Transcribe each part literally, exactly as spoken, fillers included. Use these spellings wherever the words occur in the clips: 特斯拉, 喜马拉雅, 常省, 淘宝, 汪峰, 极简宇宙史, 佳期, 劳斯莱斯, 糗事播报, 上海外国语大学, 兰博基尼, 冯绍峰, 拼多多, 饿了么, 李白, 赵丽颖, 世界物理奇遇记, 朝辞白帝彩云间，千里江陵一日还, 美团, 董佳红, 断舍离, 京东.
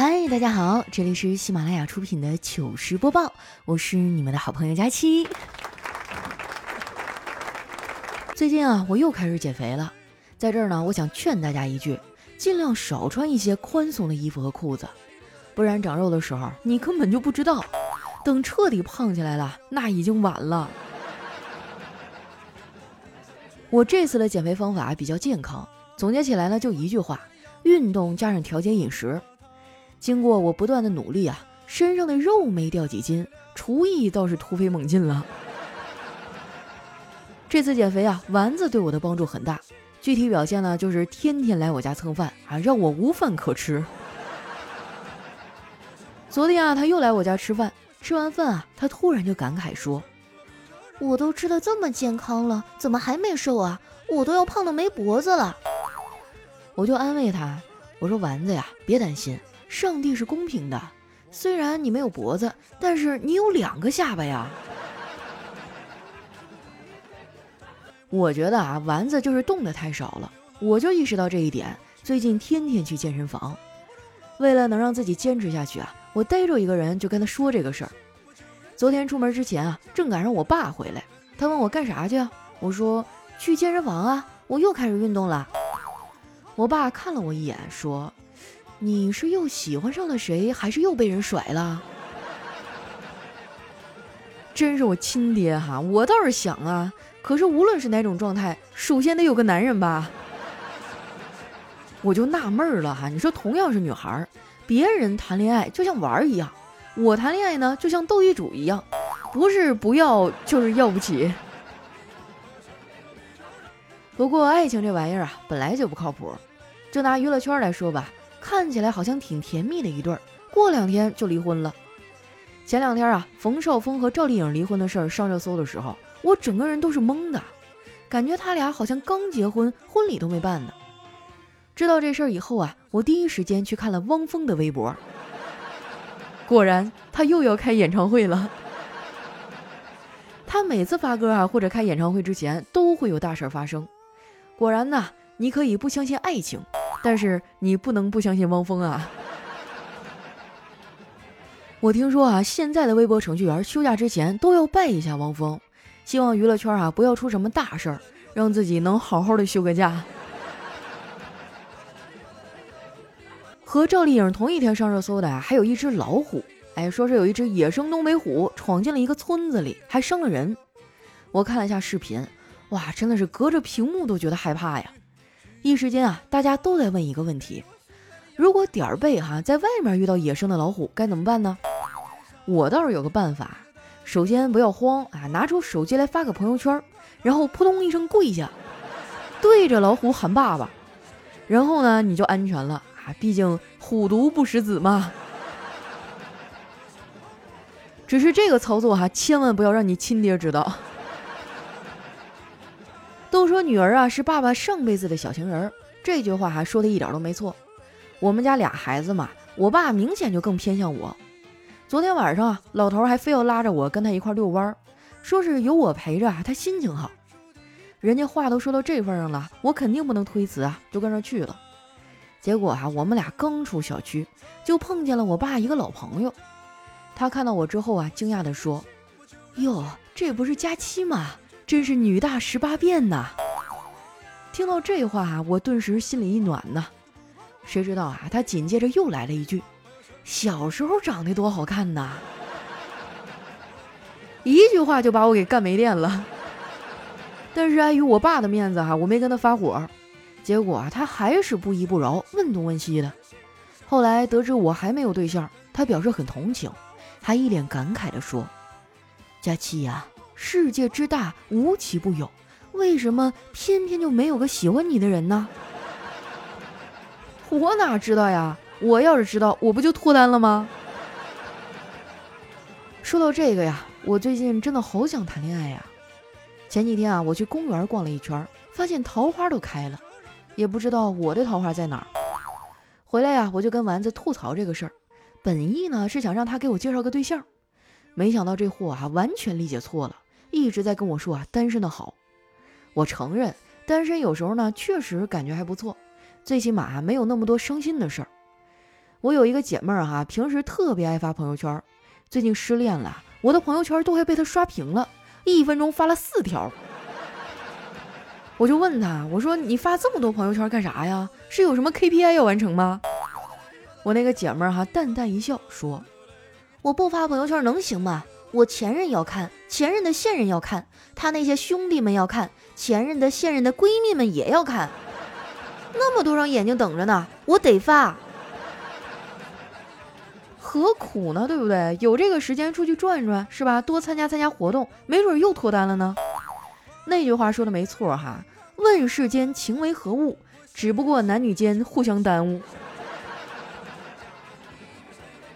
嗨，大家好，这里是喜马拉雅出品的糗事播报，我是你们的好朋友佳期。最近啊，我又开始减肥了，在这儿呢，我想劝大家一句，尽量少穿一些宽松的衣服和裤子，不然长肉的时候你根本就不知道，等彻底胖起来了，那已经晚了。我这次的减肥方法比较健康，总结起来呢就一句话，运动加上调节饮食。经过我不断的努力啊，身上的肉没掉几斤，厨艺倒是突飞猛进了。这次减肥啊，丸子对我的帮助很大，具体表现呢就是天天来我家蹭饭啊，让我无饭可吃。昨天啊，他又来我家吃饭，吃完饭啊，他突然就感慨说，我都吃的这么健康了，怎么还没瘦啊？我都要胖的没脖子了。我就安慰他，我说丸子呀，别担心，上帝是公平的，虽然你没有脖子，但是你有两个下巴呀。我觉得啊，丸子就是动得太少了，我就意识到这一点，最近天天去健身房。为了能让自己坚持下去啊，我逮着一个人就跟他说这个事儿。昨天出门之前啊，正赶上我爸回来，他问我干啥去啊，我说去健身房啊，我又开始运动了。我爸看了我一眼说，你是又喜欢上了谁，还是又被人甩了？真是我亲爹哈，我倒是想啊，可是无论是哪种状态，首先得有个男人吧。我就纳闷了哈，你说同样是女孩，别人谈恋爱就像玩一样，我谈恋爱呢就像斗地主一样，不是不要就是要不起。不过爱情这玩意儿啊，本来就不靠谱，就拿娱乐圈来说吧，看起来好像挺甜蜜的一对儿，过两天就离婚了。前两天啊，冯绍峰和赵丽颖离婚的事儿上热搜的时候，我整个人都是懵的，感觉他俩好像刚结婚，婚礼都没办呢。知道这事儿以后啊，我第一时间去看了汪峰的微博，果然他又要开演唱会了。他每次发歌啊或者开演唱会之前都会有大事发生。果然呢，你可以不相信爱情，但是你不能不相信汪峰啊！我听说啊，现在的微博程序员休假之前都要拜一下汪峰，希望娱乐圈啊不要出什么大事儿，让自己能好好的休个假。和赵丽颖同一天上热搜的啊，还有一只老虎，哎，说是有一只野生东北虎闯进了一个村子里，还伤了人。我看了一下视频，哇，真的是隔着屏幕都觉得害怕呀！一时间啊，大家都在问一个问题，如果点儿背哈、啊、在外面遇到野生的老虎该怎么办呢？我倒是有个办法，首先不要慌啊，拿出手机来发个朋友圈，然后扑通一声跪下，对着老虎喊爸爸，然后呢你就安全了啊，毕竟虎毒不食子嘛。只是这个操作哈、啊、千万不要让你亲爹知道。都说女儿啊是爸爸上辈子的小情人，这句话还说的一点都没错。我们家俩孩子嘛，我爸明显就更偏向我。昨天晚上啊，老头还非要拉着我跟他一块遛弯，说是有我陪着啊，他心情好。人家话都说到这份上了，我肯定不能推辞啊，就跟着去了。结果啊，我们俩刚出小区，就碰见了我爸一个老朋友。他看到我之后啊，惊讶地说：“哟，这不是佳期吗？真是女大十八变呐！”听到这话啊，我顿时心里一暖呐。谁知道啊，他紧接着又来了一句：“小时候长得多好看呐！”一句话就把我给干没电了。但是碍于我爸的面子啊，我没跟他发火。结果啊，他还是不依不饶，问东问西的。后来得知我还没有对象，他表示很同情，还一脸感慨地说：“佳期呀、啊。”世界之大，无奇不有，为什么偏偏就没有个喜欢你的人呢？我哪知道呀，我要是知道，我不就脱单了吗？说到这个呀，我最近真的好想谈恋爱呀。前几天啊，我去公园逛了一圈，发现桃花都开了，也不知道我的桃花在哪儿。回来呀，我就跟丸子吐槽这个事儿，本意呢是想让他给我介绍个对象，没想到这货啊完全理解错了，一直在跟我说啊单身的好。我承认单身有时候呢确实感觉还不错，最起码、啊、没有那么多伤心的事儿。我有一个姐妹儿哈，平时特别爱发朋友圈，最近失恋了，我的朋友圈都快被她刷屏了，一分钟发了四条。我就问她，我说你发这么多朋友圈干啥呀？是有什么 K P I 要完成吗？我那个姐妹儿哈淡淡一笑说，我不发朋友圈能行吗？我前任要看，前任的现任要看，他那些兄弟们要看，前任的现任的闺蜜们也要看，那么多双眼睛等着呢，我得发，何苦呢，对不对？有这个时间出去转转是吧，多参加参加活动，没准又脱单了呢。那句话说的没错哈，问世间情为何物，只不过男女间互相耽误。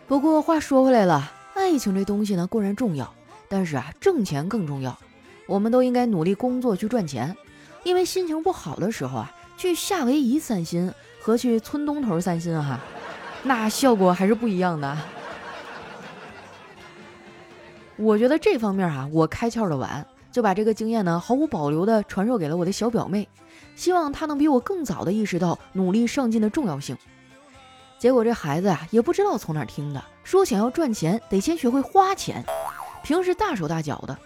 不过话说回来了，爱情这东西呢固然重要，但是啊挣钱更重要，我们都应该努力工作去赚钱，因为心情不好的时候啊，去夏威夷散心和去村东头散心啊，那效果还是不一样的。我觉得这方面啊我开窍的晚，就把这个经验呢毫无保留的传授给了我的小表妹，希望她能比我更早的意识到努力上进的重要性。结果这孩子啊也不知道从哪听的，说想要赚钱得先学会花钱，平时大手大脚的，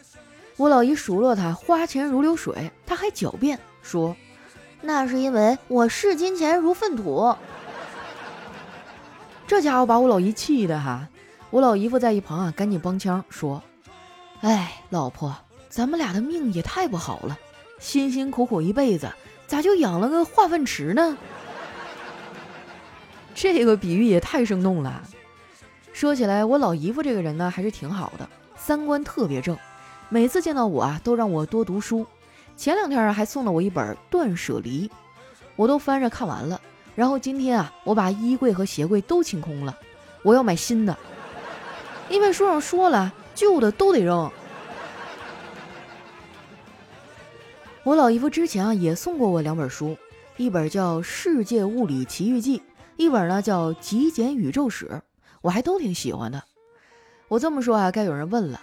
我老姨数落他花钱如流水，他还狡辩说那是因为我视金钱如粪土。这家伙把我老姨气的哈，我老姨夫在一旁啊赶紧帮腔说，哎老婆，咱们俩的命也太不好了，辛辛苦苦一辈子咋就养了个化粪池呢？这个比喻也太生动了。说起来我老姨夫这个人呢还是挺好的，三观特别正，每次见到我啊都让我多读书，前两天还送了我一本断舍离，我都翻着看完了，然后今天啊我把衣柜和鞋柜都清空了，我要买新的，因为书上说了旧的都得扔。我老姨夫之前啊也送过我两本书，一本叫《世界物理奇遇记》，一本呢叫《极简宇宙史》，我还都挺喜欢的。我这么说啊，该有人问了，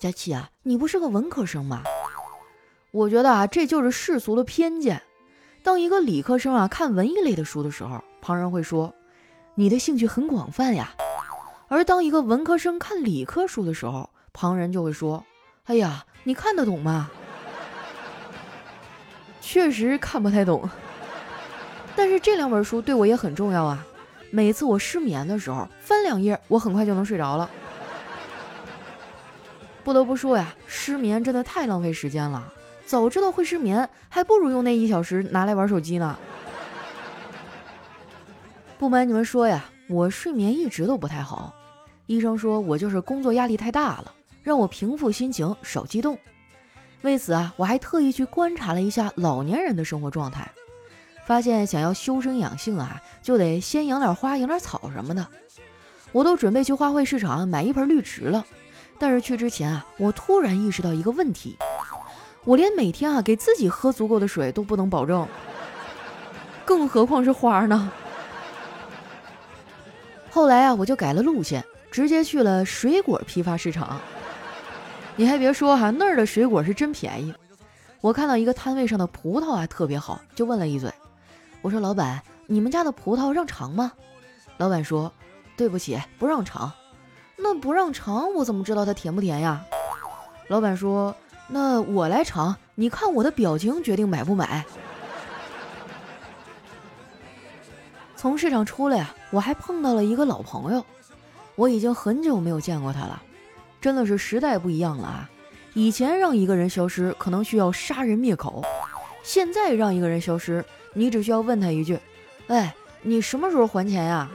佳琪啊，你不是个文科生吗？我觉得啊，这就是世俗的偏见。当一个理科生啊看文艺类的书的时候，旁人会说你的兴趣很广泛呀；而当一个文科生看理科书的时候，旁人就会说，哎呀，你看得懂吗？确实看不太懂。但是这两本书对我也很重要啊，每次我失眠的时候翻两页，我很快就能睡着了。不得不说呀，失眠真的太浪费时间了，早知道会失眠，还不如用那一小时拿来玩手机呢。不瞒你们说呀，我睡眠一直都不太好，医生说我就是工作压力太大了，让我平复心情少激动。为此啊，我还特意去观察了一下老年人的生活状态，发现想要修身养性啊，就得先养点花养点草什么的。我都准备去花卉市场买一盆绿植了，但是去之前啊，我突然意识到一个问题，我连每天啊给自己喝足够的水都不能保证，更何况是花呢？后来啊，我就改了路线，直接去了水果批发市场。你还别说哈、啊，那儿的水果是真便宜。我看到一个摊位上的葡萄啊特别好，就问了一嘴，我说老板，你们家的葡萄让尝吗？老板说，对不起，不让尝。那不让尝，我怎么知道它甜不甜呀？老板说，那我来尝，你看我的表情决定买不买。从市场出来啊，我还碰到了一个老朋友，我已经很久没有见过他了，真的是时代不一样了啊！以前让一个人消失可能需要杀人灭口，现在让一个人消失，你只需要问他一句，哎，你什么时候还钱呀？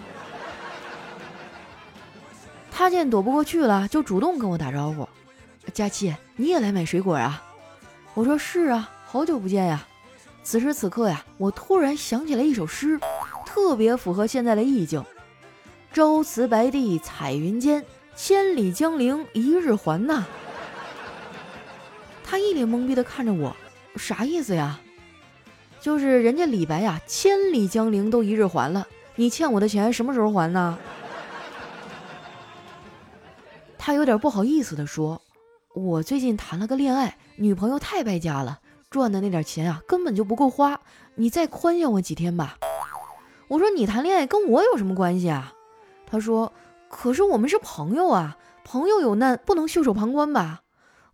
他见躲不过去了，就主动跟我打招呼，佳琪，你也来买水果啊？我说是啊，好久不见呀。此时此刻呀，我突然想起来一首诗，特别符合现在的意境，朝辞白帝彩云间，千里江陵一日还呐。他一脸懵逼的看着我，啥意思呀？就是人家李白呀，千里江陵都一日还了，你欠我的钱什么时候还呢？他有点不好意思的说，我最近谈了个恋爱，女朋友太败家了，赚的那点钱啊根本就不够花，你再宽限我几天吧。我说你谈恋爱跟我有什么关系啊？他说，可是我们是朋友啊，朋友有难不能袖手旁观吧。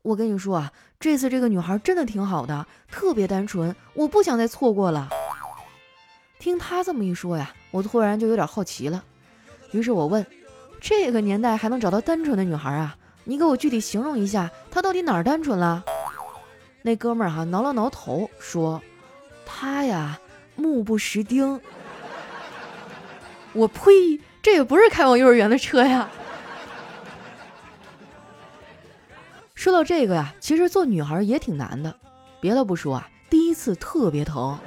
我跟你说啊，这次这个女孩真的挺好的，特别单纯，我不想再错过了。听他这么一说呀，我突然就有点好奇了，于是我问，这个年代还能找到单纯的女孩啊？你给我具体形容一下，她到底哪儿单纯了？那哥们儿哈、啊、挠了挠头说，她呀目不识丁。我呸，这也不是开往幼儿园的车呀。说到这个呀，其实做女孩也挺难的，别的不说啊，第一次特别疼。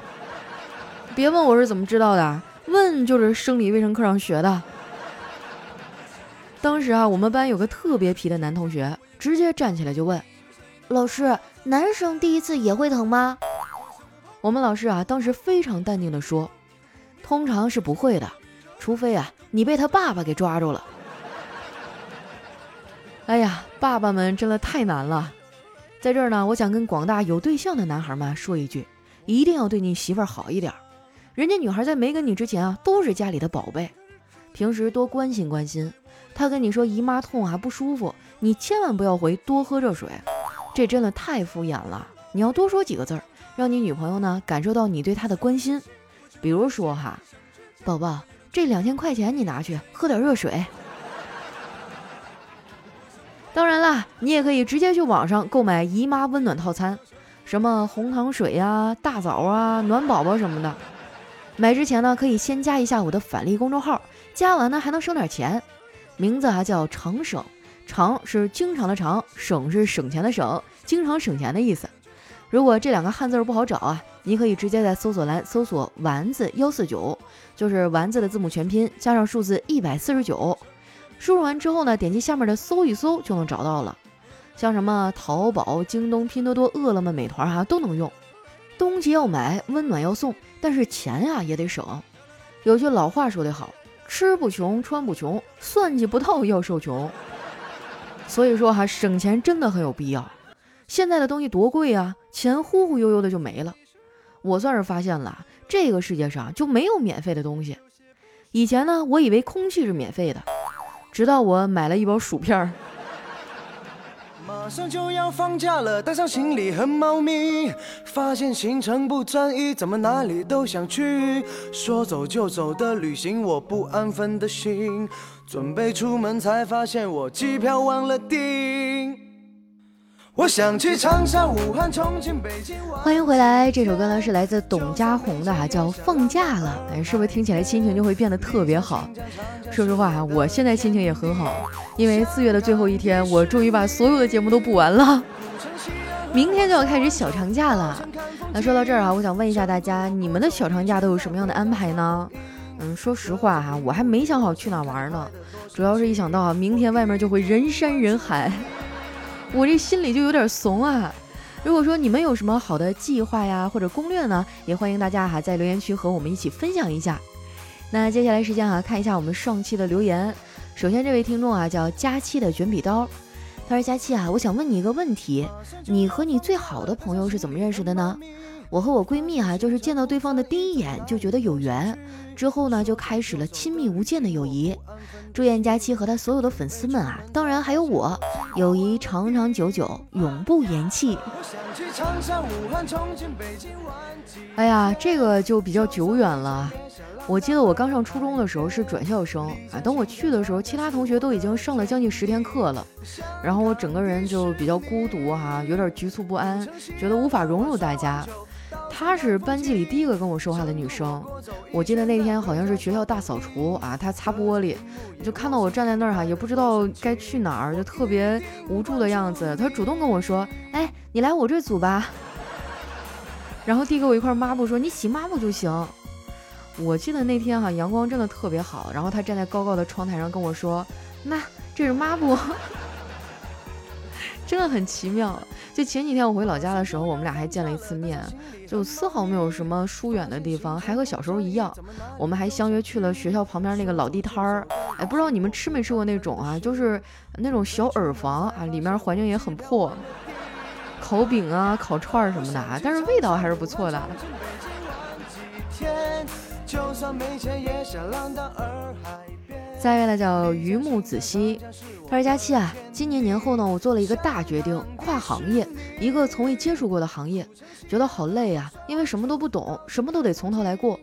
别问我是怎么知道的，问就是生理卫生课上学的。当时啊，我们班有个特别皮的男同学，直接站起来就问老师，男生第一次也会疼吗？我们老师啊当时非常淡定的说，通常是不会的，除非啊你被他爸爸给抓住了。哎呀，爸爸们真的太难了。在这儿呢，我想跟广大有对象的男孩们说一句，一定要对你媳妇儿好一点，人家女孩在没跟你之前啊都是家里的宝贝，平时多关心关心。她跟你说姨妈痛还不舒服，你千万不要回多喝热水，这真的太敷衍了。你要多说几个字儿，让你女朋友呢感受到你对她的关心。比如说哈，宝宝，这两千块钱你拿去喝点热水。当然啦，你也可以直接去网上购买姨妈温暖套餐，什么红糖水啊、大枣啊、暖宝宝什么的。买之前呢，可以先加一下我的返利公众号，加完呢还能省点钱。名字啊叫常省，常是经常的常，省是省钱的省，经常省钱的意思。如果这两个汉字不好找啊，你可以直接在搜索栏搜索丸子一四九，就是丸子的字母全拼加上数字一四九。输入完之后呢，点击下面的搜一搜就能找到了，像什么淘宝、京东、拼多多、饿了么、美团啊都能用。东西要买，温暖要送，但是钱呀、啊、也得省。有句老话说得好，吃不穷，穿不穷，算计不到要受穷。所以说哈、啊，省钱真的很有必要。现在的东西多贵啊，钱忽忽悠悠的就没了。我算是发现了，这个世界上就没有免费的东西。以前呢，我以为空气是免费的。直到我买了一包薯片儿。马上就要放假了，带上行李和猫咪，发现行程不专一，怎么哪里都想去，说走就走的旅行，我不安分的心，准备出门才发现我机票忘了订。我想去长沙、武汉、重庆、北京。欢迎回来，这首歌呢是来自董佳红的，叫《放假了》。哎，是不是听起来心情就会变得特别好？说实话，我现在心情也很好，因为四月的最后一天，我终于把所有的节目都补完了，明天就要开始小长假了。那说到这儿啊，我想问一下大家，你们的小长假都有什么样的安排呢？嗯，说实话哈、啊，我还没想好去哪玩呢，主要是一想到啊，明天外面就会人山人海。我这心里就有点怂啊。如果说你们有什么好的计划呀或者攻略呢，也欢迎大家哈在留言区和我们一起分享一下。那接下来时间啊，看一下我们上期的留言。首先这位听众啊叫佳期的卷笔刀，他说，佳期啊，我想问你一个问题，你和你最好的朋友是怎么认识的呢？我和我闺蜜啊就是见到对方的第一眼就觉得有缘，之后呢就开始了亲密无间的友谊。祝愿佳期和他所有的粉丝们啊，当然还有我，友谊长长久久，永不言弃。哎呀，这个就比较久远了。我记得我刚上初中的时候是转校生啊，等我去的时候，其他同学都已经上了将近十天课了，然后我整个人就比较孤独哈、啊，有点局促不安，觉得无法融入大家。她是班级里第一个跟我说话的女生，我记得那天好像是学校大扫除啊，她擦玻璃，就看到我站在那儿哈，也不知道该去哪儿，就特别无助的样子。她主动跟我说：“哎，你来我这组吧。”然后递给我一块抹布，说：“你洗抹布就行。”我记得那天哈，阳光真的特别好，然后她站在高高的窗台上跟我说：“妈，这是抹布。”真的很奇妙。就前几天我回老家的时候，我们俩还见了一次面，就丝毫没有什么疏远的地方，还和小时候一样。我们还相约去了学校旁边那个老地摊儿，哎，不知道你们吃没吃过那种啊，就是那种小耳房啊，里面环境也很破，烤饼啊、烤串什么的啊，但是味道还是不错的。下一位呢叫榆木子熙，他说：“佳期啊，今年年后呢，我做了一个大决定，跨行业，一个从未接触过的行业，觉得好累啊，因为什么都不懂，什么都得从头来过。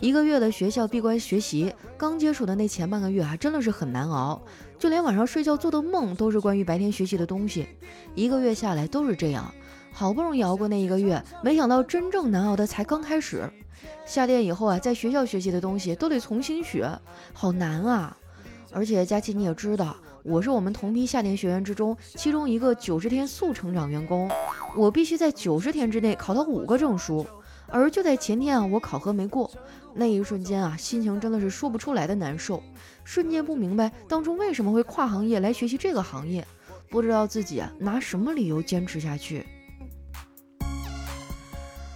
一个月的学校闭关学习，刚接触的那前半个月啊，真的是很难熬，就连晚上睡觉做的梦都是关于白天学习的东西。一个月下来都是这样，好不容易熬过那一个月，没想到真正难熬的才刚开始。下店以后啊，在学校学习的东西都得重新学，好难啊。”而且佳琪你也知道，我是我们同批下店学员之中其中一个九十天速成长员工，我必须在九十天之内考到五个证书。而就在前天啊，我考核没过，那一瞬间啊，心情真的是说不出来的难受，瞬间不明白当初为什么会跨行业来学习这个行业，不知道自己啊拿什么理由坚持下去。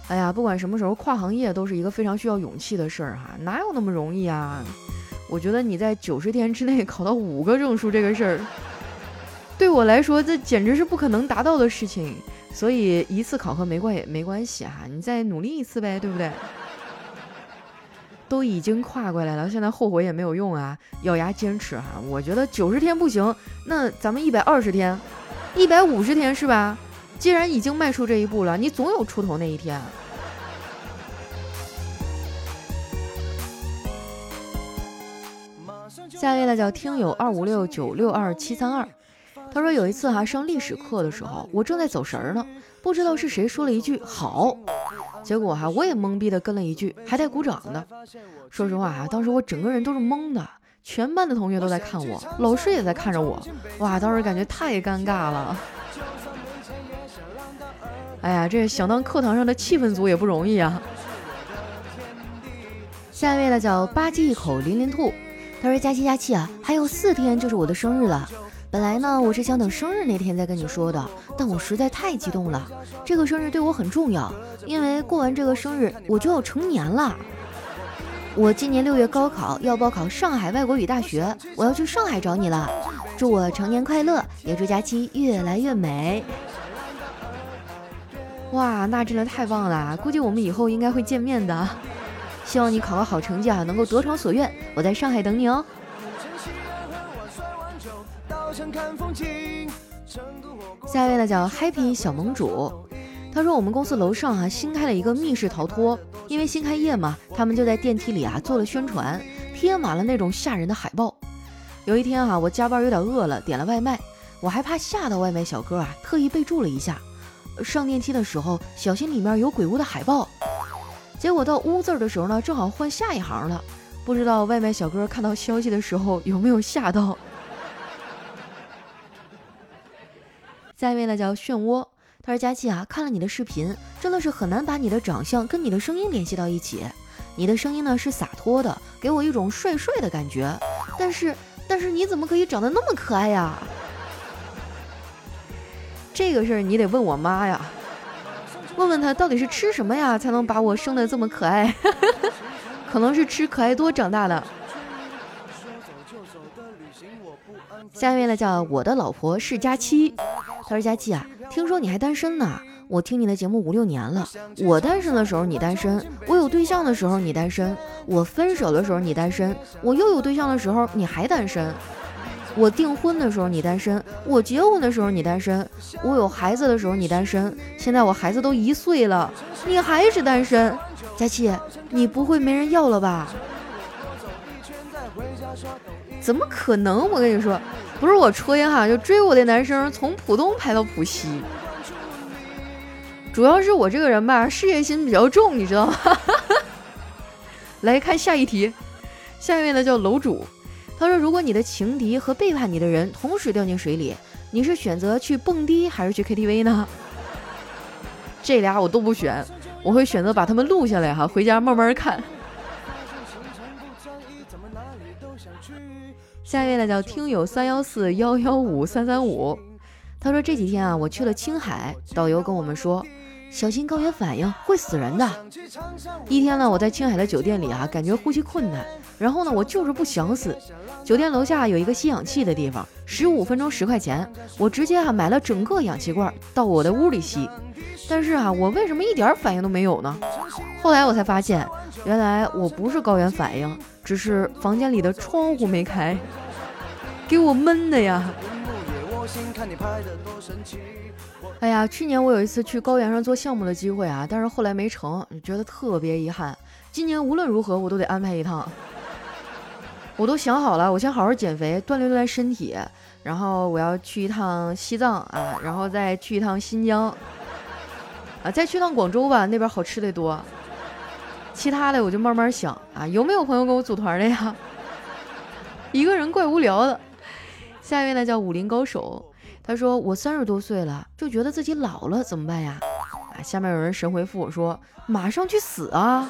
哎呀，不管什么时候跨行业都是一个非常需要勇气的事儿啊，哪有那么容易啊？我觉得你在九十天之内考到五个证书这个事儿，对我来说这简直是不可能达到的事情，所以一次考核没关也没关系啊，你再努力一次呗，对不对？都已经跨过来了，现在后悔也没有用啊，咬牙坚持啊！我觉得九十天不行，那咱们一百二十天、一百五十天是吧？既然已经迈出这一步了，你总有出头那一天。下一位呢叫听友二五六九六二七三二，他说有一次哈、啊、上历史课的时候，我正在走神呢，不知道是谁说了一句好，结果哈、啊、我也懵逼的跟了一句，还带鼓掌呢。说实话哈、啊，当时我整个人都是懵的，全班的同学都在看我，老师也在看着我，哇，当时感觉太尴尬了。哎呀，这想当课堂上的气氛组也不容易啊。下一位呢叫吧唧一口零零兔。他说：“佳期佳期啊，还有四天就是我的生日了。本来呢，我是想等生日那天再跟你说的，但我实在太激动了。这个生日对我很重要，因为过完这个生日我就要成年了。我今年六月高考要报考上海外国语大学，我要去上海找你了。祝我成年快乐，也祝佳期越来越美。”哇，那真的太棒了！估计我们以后应该会见面的。希望你考个好成绩啊，能够得偿所愿。我在上海等你哦。下一位呢叫 Happy 小盟主，他说我们公司楼上啊新开了一个密室逃脱，因为新开业嘛，他们就在电梯里啊做了宣传，贴满了那种吓人的海报。有一天啊，我加班有点饿了，点了外卖，我还怕吓到外卖小哥啊，特意备注了一下，上电梯的时候小心里面有鬼屋的海报。结果到屋字儿的时候呢，正好换下一行了，不知道外卖小哥看到消息的时候有没有吓到。下一位呢叫漩涡，他说佳琪啊，看了你的视频，真的是很难把你的长相跟你的声音联系到一起。你的声音呢是洒脱的，给我一种帅帅的感觉，但是但是你怎么可以长得那么可爱呀？这个事儿你得问我妈呀，问问他到底是吃什么呀才能把我生得这么可爱可能是吃可爱多长大的。下面呢叫我的老婆是佳期，他说佳期啊，听说你还单身呢，我听你的节目五六年了，我单身的时候你单身，我有对象的时候你单身，我分手的时候你单身，我又有对象的时候你还单身，我订婚的时候你单身，我结婚的时候你单身，我有孩子的时候你单身，现在我孩子都一岁了，你还是单身，佳琪，你不会没人要了吧？怎么可能？我跟你说，不是我吹哈，就追我的男生从浦东排到浦西，主要是我这个人吧，事业心比较重，你知道吗？来看下一题，下面呢叫楼主。他说：“如果你的情敌和背叛你的人同时掉进水里，你是选择去蹦迪还是去 K T V 呢？”这俩我都不选，我会选择把他们录下来哈，回家慢慢看。下一位呢叫听友三幺四幺幺五三三五，他说这几天啊，我去了青海，导游跟我们说，小心高原反应会死人的。一天呢，我在青海的酒店里啊，感觉呼吸困难，然后呢，我就是不想死。酒店楼下有一个吸氧气的地方，十五分钟十块钱，我直接啊买了整个氧气罐到我的屋里吸。但是啊，我为什么一点反应都没有呢？后来我才发现，原来我不是高原反应，只是房间里的窗户没开，给我闷的呀。哎呀，去年我有一次去高原上做项目的机会啊，但是后来没成，觉得特别遗憾。今年无论如何我都得安排一趟，我都想好了，我先好好减肥，锻炼锻炼身体，然后我要去一趟西藏啊，然后再去一趟新疆啊，再去趟广州吧，那边好吃的多。其他的我就慢慢想啊，有没有朋友跟我组团的呀？一个人怪无聊的。下一位呢叫武林高手，他说我三十多岁了，就觉得自己老了，怎么办呀？啊，下面有人神回复我说马上去死啊！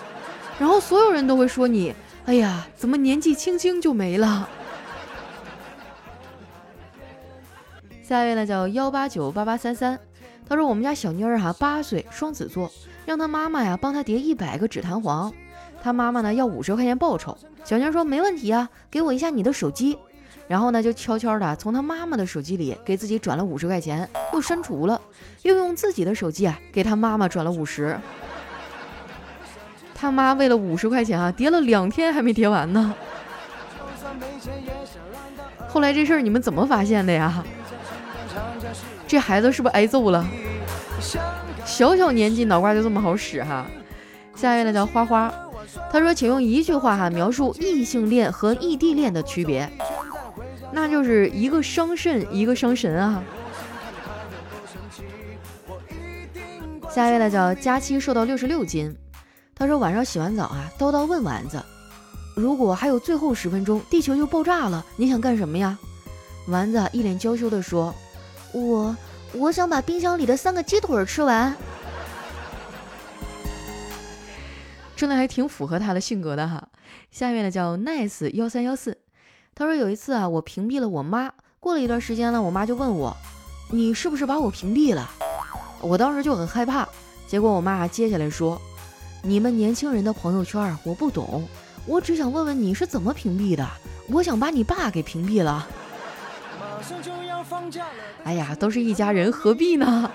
然后所有人都会说你，哎呀，怎么年纪轻轻就没了？下一位呢叫幺八九八八三三，他说我们家小妮儿哈八岁，双子座，让他妈妈呀帮他叠一百个指弹簧，他妈妈呢要五十块钱报酬，小妮儿说没问题啊，给我一下你的手机，然后呢就悄悄的从他妈妈的手机里给自己转了五十块钱，又删除了，又用自己的手机啊给他妈妈转了五十，他妈为了五十块钱啊叠了两天还没叠完呢。后来这事儿你们怎么发现的呀？这孩子是不是挨揍了？小小年纪脑瓜就这么好使哈。下一位呢叫花花，他说请用一句话哈描述异性恋和异地恋的区别，那就是一个伤肾一个伤神啊。下一位呢叫佳期瘦到六十六斤，他说晚上洗完澡啊，叨叨问丸子，如果还有最后十分钟地球就爆炸了，你想干什么呀？丸子一脸娇羞地说，我我想把冰箱里的三个鸡腿吃完。真的还挺符合他的性格的哈。下面呢叫 nice 幺三幺四，他说有一次啊，我屏蔽了我妈，过了一段时间呢，我妈就问我，你是不是把我屏蔽了？我当时就很害怕，结果我妈接下来说，你们年轻人的朋友圈我不懂，我只想问问你是怎么屏蔽的，我想把你爸给屏蔽了。哎呀，都是一家人，何必呢？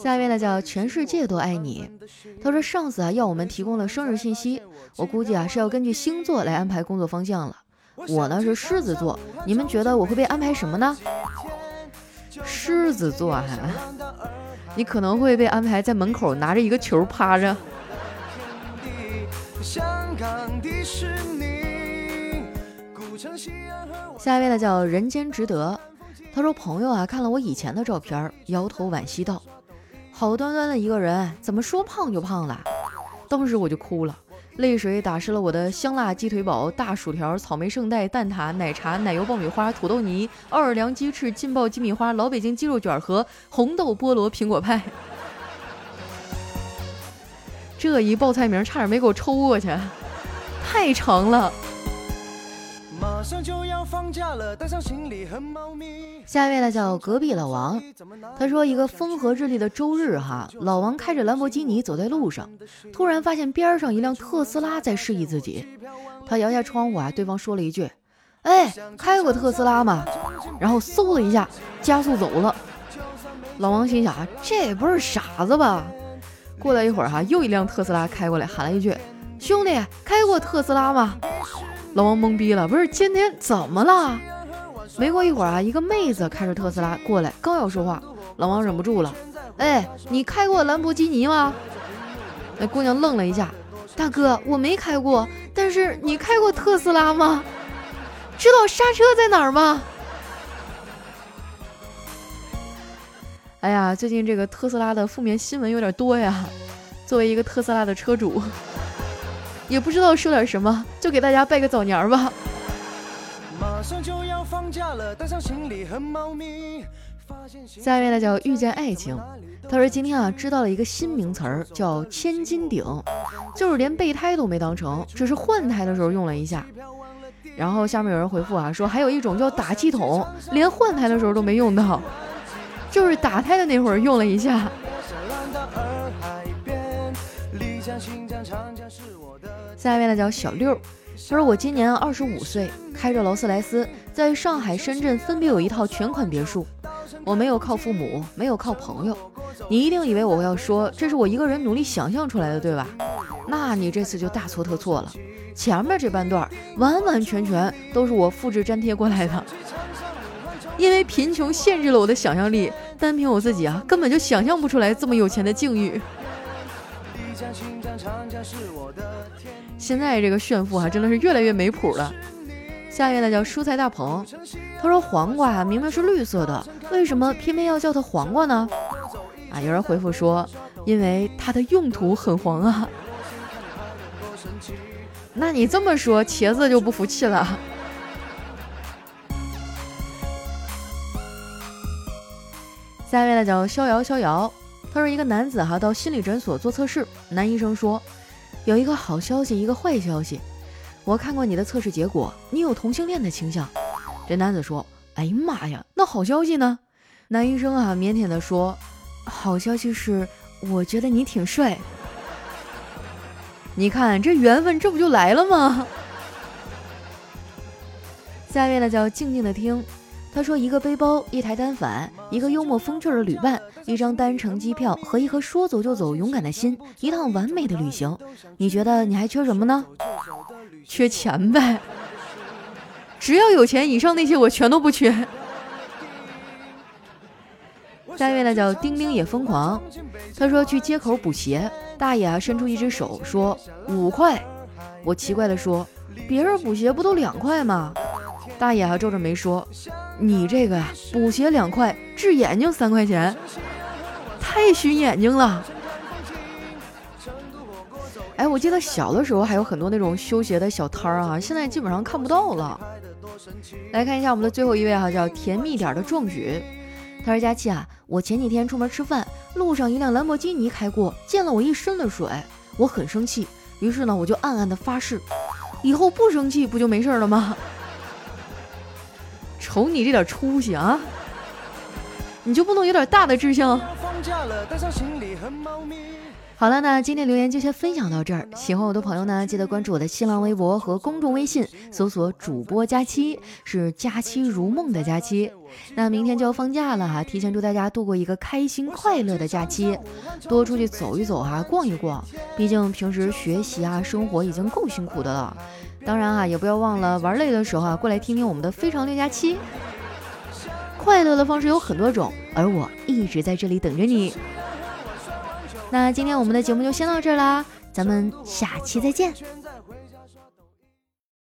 下一位呢叫全世界都爱你，他说上司啊要我们提供了生日信息，我估计啊是要根据星座来安排工作方向了。我呢是狮子座，你们觉得我会被安排什么呢？狮子座啊，你可能会被安排在门口拿着一个球趴着。下一位呢叫人间值得，他说朋友啊看了我以前的照片，摇头惋惜道，好端端的一个人怎么说胖就胖了。当时我就哭了，泪水打湿了我的香辣鸡腿堡、大薯条、草莓圣代、蛋挞、奶茶、奶油爆米花、土豆泥、奥尔良鸡翅、劲爆鸡米花、老北京鸡肉卷和红豆菠萝苹果派。这一报菜名差点没给我抽过去，太长了。马上就要放假了，带上行李很猫咪。下一位呢叫隔壁老王，他说一个风和日丽的周日哈，老王开着兰博基尼走在路上，突然发现边上一辆特斯拉在示意自己，他摇下窗户啊，对方说了一句，哎，开过特斯拉吗？然后嗖的一下加速走了。老王心想，这不是傻子吧？过了一会儿哈，又一辆特斯拉开过来，喊了一句，兄弟，开过特斯拉吗？老王懵逼了，不是今天怎么了？没过一会儿啊，一个妹子开着特斯拉过来，刚要说话，老王忍不住了，哎，你开过兰博基尼吗？那姑娘愣了一下，大哥，我没开过，但是你开过特斯拉吗？知道刹车在哪儿吗？哎呀，最近这个特斯拉的负面新闻有点多呀，作为一个特斯拉的车主，也不知道说点什么，就给大家拜个早年吧。马上就要放假了，带上行李和猫咪。下一位呢叫遇见爱情，他说今天啊知道了一个新名词儿，叫千斤顶，就是连备胎都没当成，只是换胎的时候用了一下。然后下面有人回复啊说还有一种叫打气筒，连换胎的时候都没用到，就是打胎的那会儿用了一下。下一位呢叫小六，他说我今年二十五岁，开着劳斯莱斯，在上海、深圳分别有一套全款别墅。我没有靠父母，没有靠朋友。你一定以为我要说这是我一个人努力想象出来的，对吧？那你这次就大错特错了，前面这半段完完全全都是我复制粘贴过来的。因为贫穷限制了我的想象力，单凭我自己啊，根本就想象不出来这么有钱的境遇。现在这个炫富啊，真的是越来越没谱了。下一位呢叫蔬菜大鹏，他说黄瓜啊明明是绿色的，为什么偏偏要叫它黄瓜呢？啊，有人回复说，因为它的用途很黄啊。那你这么说，茄子就不服气了。下一位呢叫逍遥逍遥，他说一个男子哈、啊、到心理诊所做测试，男医生说有一个好消息，一个坏消息。我看过你的测试结果，你有同性恋的倾向。这男子说，哎呀妈呀，那好消息呢？男医生啊腼腆地说，好消息是我觉得你挺帅。你看这缘分，这不就来了吗？下一位呢叫静静的听，他说一个背包，一台单反，一个幽默风趣的旅伴，一张单程机票和一颗说走就走勇敢的心，一趟完美的旅行。你觉得你还缺什么呢？缺钱呗，只要有钱，以上那些我全都不缺。下一位呢叫丁丁也疯狂，他说去街口补鞋，大爷啊伸出一只手说五块。我奇怪的说，别人补鞋不都两块吗？大爷啊皱着眉说，你这个呀，补鞋两块，治眼睛三块钱，太熏眼睛了。哎，我记得小的时候还有很多那种修鞋的小摊儿啊，现在基本上看不到了。来看一下我们的最后一位啊，叫甜蜜点的壮举。他说：“佳期啊，我前几天出门吃饭，路上一辆兰博基尼开过，溅了我一身的水，我很生气。于是呢，我就暗暗的发誓，以后不生气不就没事了吗？瞅你这点出息啊，你就不能有点大的志向？”好了，那今天留言就先分享到这儿。喜欢我的朋友呢，记得关注我的新浪微博和公众微信，搜索主播佳期，是佳期如梦的佳期。那明天就要放假了哈、啊，提前祝大家度过一个开心快乐的假期，多出去走一走哈、啊，逛一逛，毕竟平时学习啊、生活已经够辛苦的了。当然啊，也不要忘了玩累的时候啊，过来听听我们的非常六加七。快乐的方式有很多种，而我一直在这里等着你。那今天我们的节目就先到这儿啦，咱们下期再见。